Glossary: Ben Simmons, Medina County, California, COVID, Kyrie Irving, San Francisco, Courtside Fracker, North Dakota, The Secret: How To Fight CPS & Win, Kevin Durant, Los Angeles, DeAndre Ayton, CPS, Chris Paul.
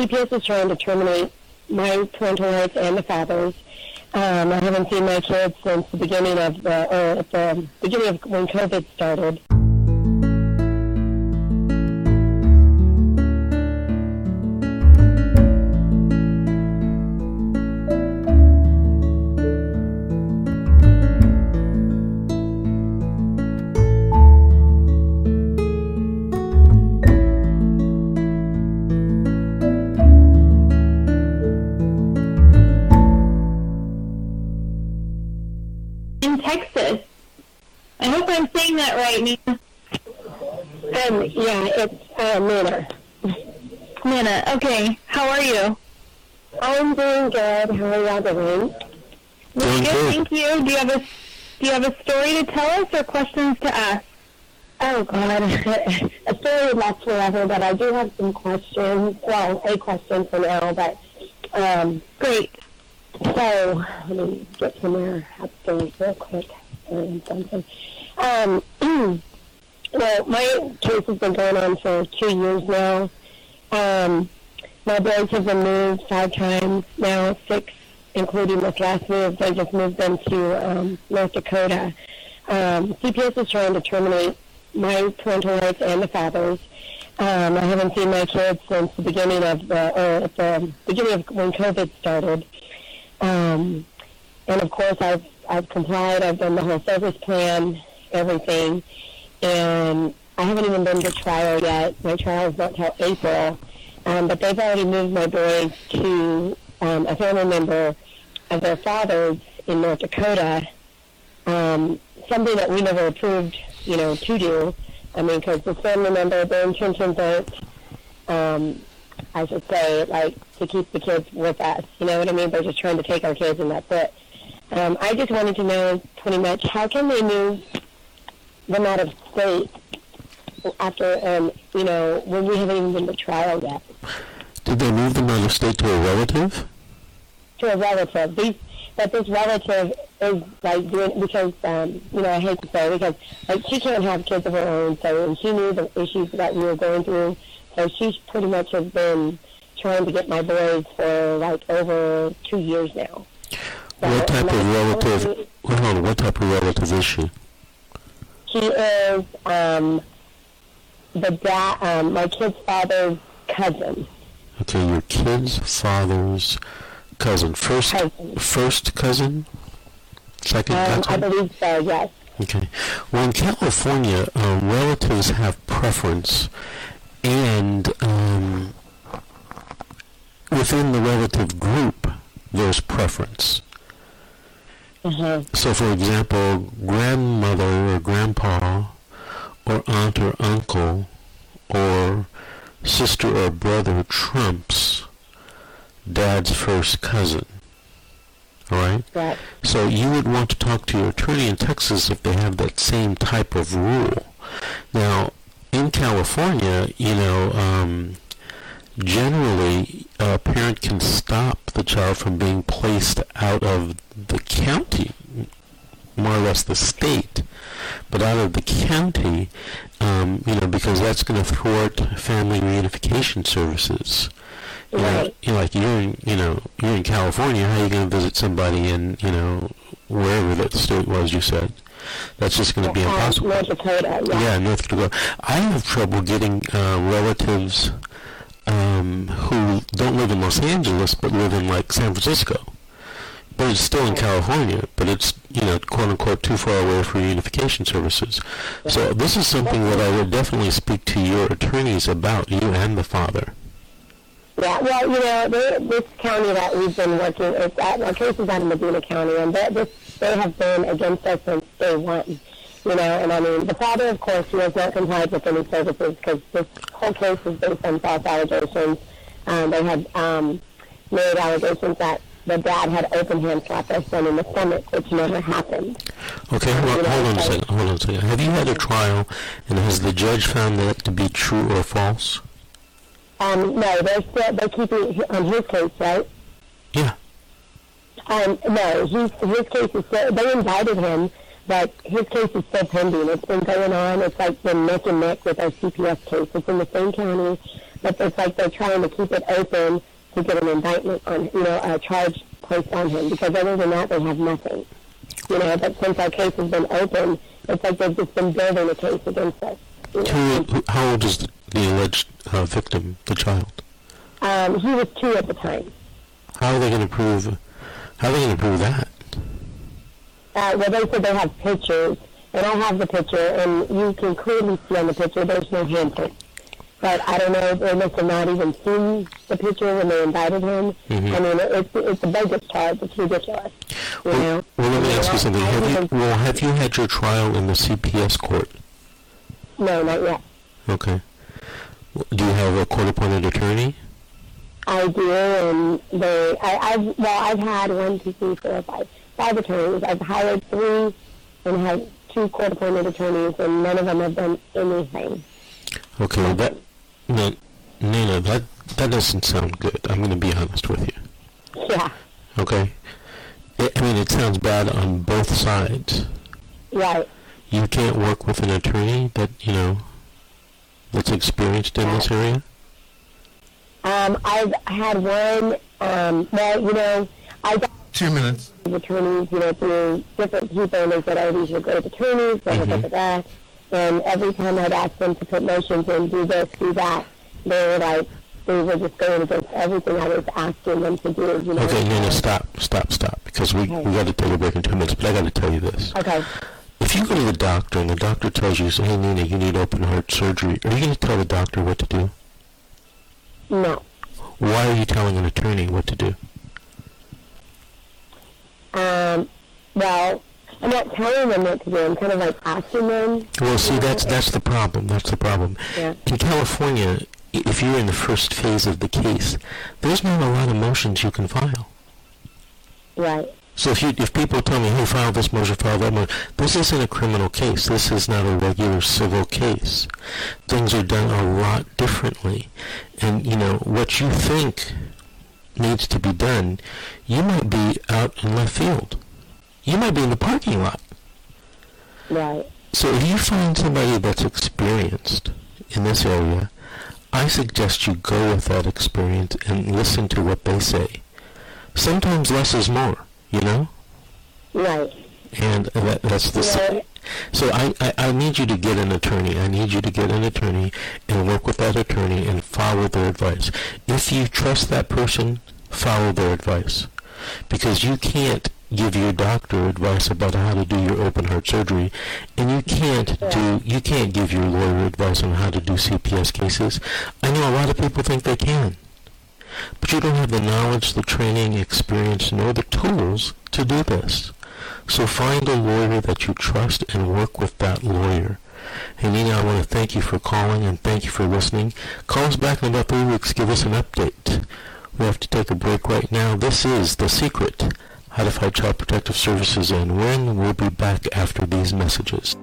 CPS is trying to terminate my parental rights and the father's. I haven't seen my kids since the beginning of when COVID started. Texas. I hope I'm saying that right, Nina. It's Nina. Nina, okay. How are you? I'm doing good. How are y'all doing? Doing good, thank you. Do you have a story to tell us or questions to ask? Oh God, a story lasts forever, but I do have some questions. Well, a question for now, but great. So, let me get some more updates real quick. Well, my case has been going on for 2 years now. My boys have been moved 5 times now, 6, including this last move. They just moved them to North Dakota. CPS is trying to terminate my parental rights and the father's. I haven't seen my kids since the beginning of when COVID started. And of course I've complied, I've done the whole service plan, everything, and I haven't even been to trial yet. My trial is not till April, but they've already moved my boys to a family member of their father's in North Dakota, something that we never approved, to do. I mean, because the family member, their intentions aren't, I should say, to keep the kids with us. You know what I mean? They're just trying to take our kids and that's it. I just wanted to know pretty much how can they move them out of state after, when we haven't even been to trial yet? Did they move them out of state to a relative? To a relative. This relative is, doing it because, I hate to say because, she can't have kids of her own, so and she knew the issues that we were going through. So she's pretty much has been trying to get my boys for over 2 years now. So what type of relative is she? She is my kid's father's cousin. Okay, your kid's father's cousin. First cousin? Second cousin? I believe so, yes. Okay. Well, in California, relatives have preference. And within the relative group, there's preference. Uh-huh. So, for example, grandmother or grandpa or aunt or uncle or sister or brother trumps dad's first cousin. All right? Right. So you would want to talk to your attorney in Texas if they have that same type of rule. Now, in California, generally a parent can stop the child from being placed out of the county, more or less the state, but out of the county, because that's going to thwart family reunification services. Right. You're in California, how are you going to visit somebody in, wherever that state was you said? That's just going to be impossible. North Dakota, yeah, North Dakota. I have trouble getting relatives who don't live in Los Angeles but live in San Francisco. But it's still in California, but it's, quote unquote, too far away for reunification services. So this is something that I would definitely speak to your attorneys about, you and the father. Yeah, well, this county that we've been working, our case is out of Medina County, and they have been against us since day one, and I mean, the father, of course, he has not complied with any services because this whole case is based on false allegations. They had made allegations that the dad had open-hand slapped their son in the stomach, which never happened. Okay, hold on a second. Have you had a trial, and has the judge found that to be true or false? No, they're keeping it on his case, right? Yeah. No, his case is still, they invited him, but his case is still pending. It's been going on. It's been neck and neck with our CPS case. It's in the same county. but it's like they're trying to keep it open to get an indictment on, you know, a charge placed on him, because other than that, they have nothing. You know, but since our case has been open, it's like they've just been building a case against us. You know? How old is the alleged victim, the child? He was 2 at the time. How are they going to prove that? Well, they said they have pictures, and I have the picture, and you can clearly see on the picture there's no handprint. But I don't know, they must have not even seen the picture when they indicted him. Mm-hmm. I mean, it's a bogus charge. It's ridiculous. Well, let me ask you something. Have you had your trial in the CPS court? No, not yet. Okay. Do you have a court-appointed attorney? I do, and I've had 5 attorneys. I've hired 3 and had 2 court-appointed attorneys, and none of them have done anything. Okay, well Nina, that doesn't sound good. I'm going to be honest with you. Yeah. Okay. It sounds bad on both sides. Right. You can't work with an attorney that's experienced in this area? I've had one, I got 2 minutes. Attorneys, through different people, and they said, oh, these are great attorneys, blah, blah, blah, blah. And every time I'd ask them to put motions in, do this, do that, they were just going against everything I was asking them to do. Okay, Nina, stop, because we got to take a break in 2 minutes, but I got to tell you this. Okay. If you go to the doctor and the doctor tells you, hey, Nina, you need open heart surgery, are you going to tell the doctor what to do? No. Why are you telling an attorney what to do? Well, I'm not telling them what to do. I'm kind of asking them. Well, see, that's the problem. Yeah. In California, if you're in the first phase of the case, there's not a lot of motions you can file. Right. So if people tell me, hey, file this motion, file that motion, this isn't a criminal case. This is not a regular civil case. Things are done a lot differently. And, what you think needs to be done, you might be out in left field. You might be in the parking lot. Right. So if you find somebody that's experienced in this area, I suggest you go with that experience and listen to what they say. Sometimes less is more, Right. And that's the same. So I need you to get an attorney. I need you to get an attorney and work with that attorney and follow their advice. If you trust that person, follow their advice. Because you can't give your doctor advice about how to do your open heart surgery, and you can't give your lawyer advice on how to do CPS cases. I know a lot of people think they can, but you don't have the knowledge, the training, experience, nor the tools to do this. So find a lawyer that you trust and work with that lawyer. Hey, Nina, I want to thank you for calling and thank you for listening. Call us back in about 3 weeks. Give us an update. We have to take a break right now. This is The Secret, how to fight Child Protective Services and when. We'll be back after these messages.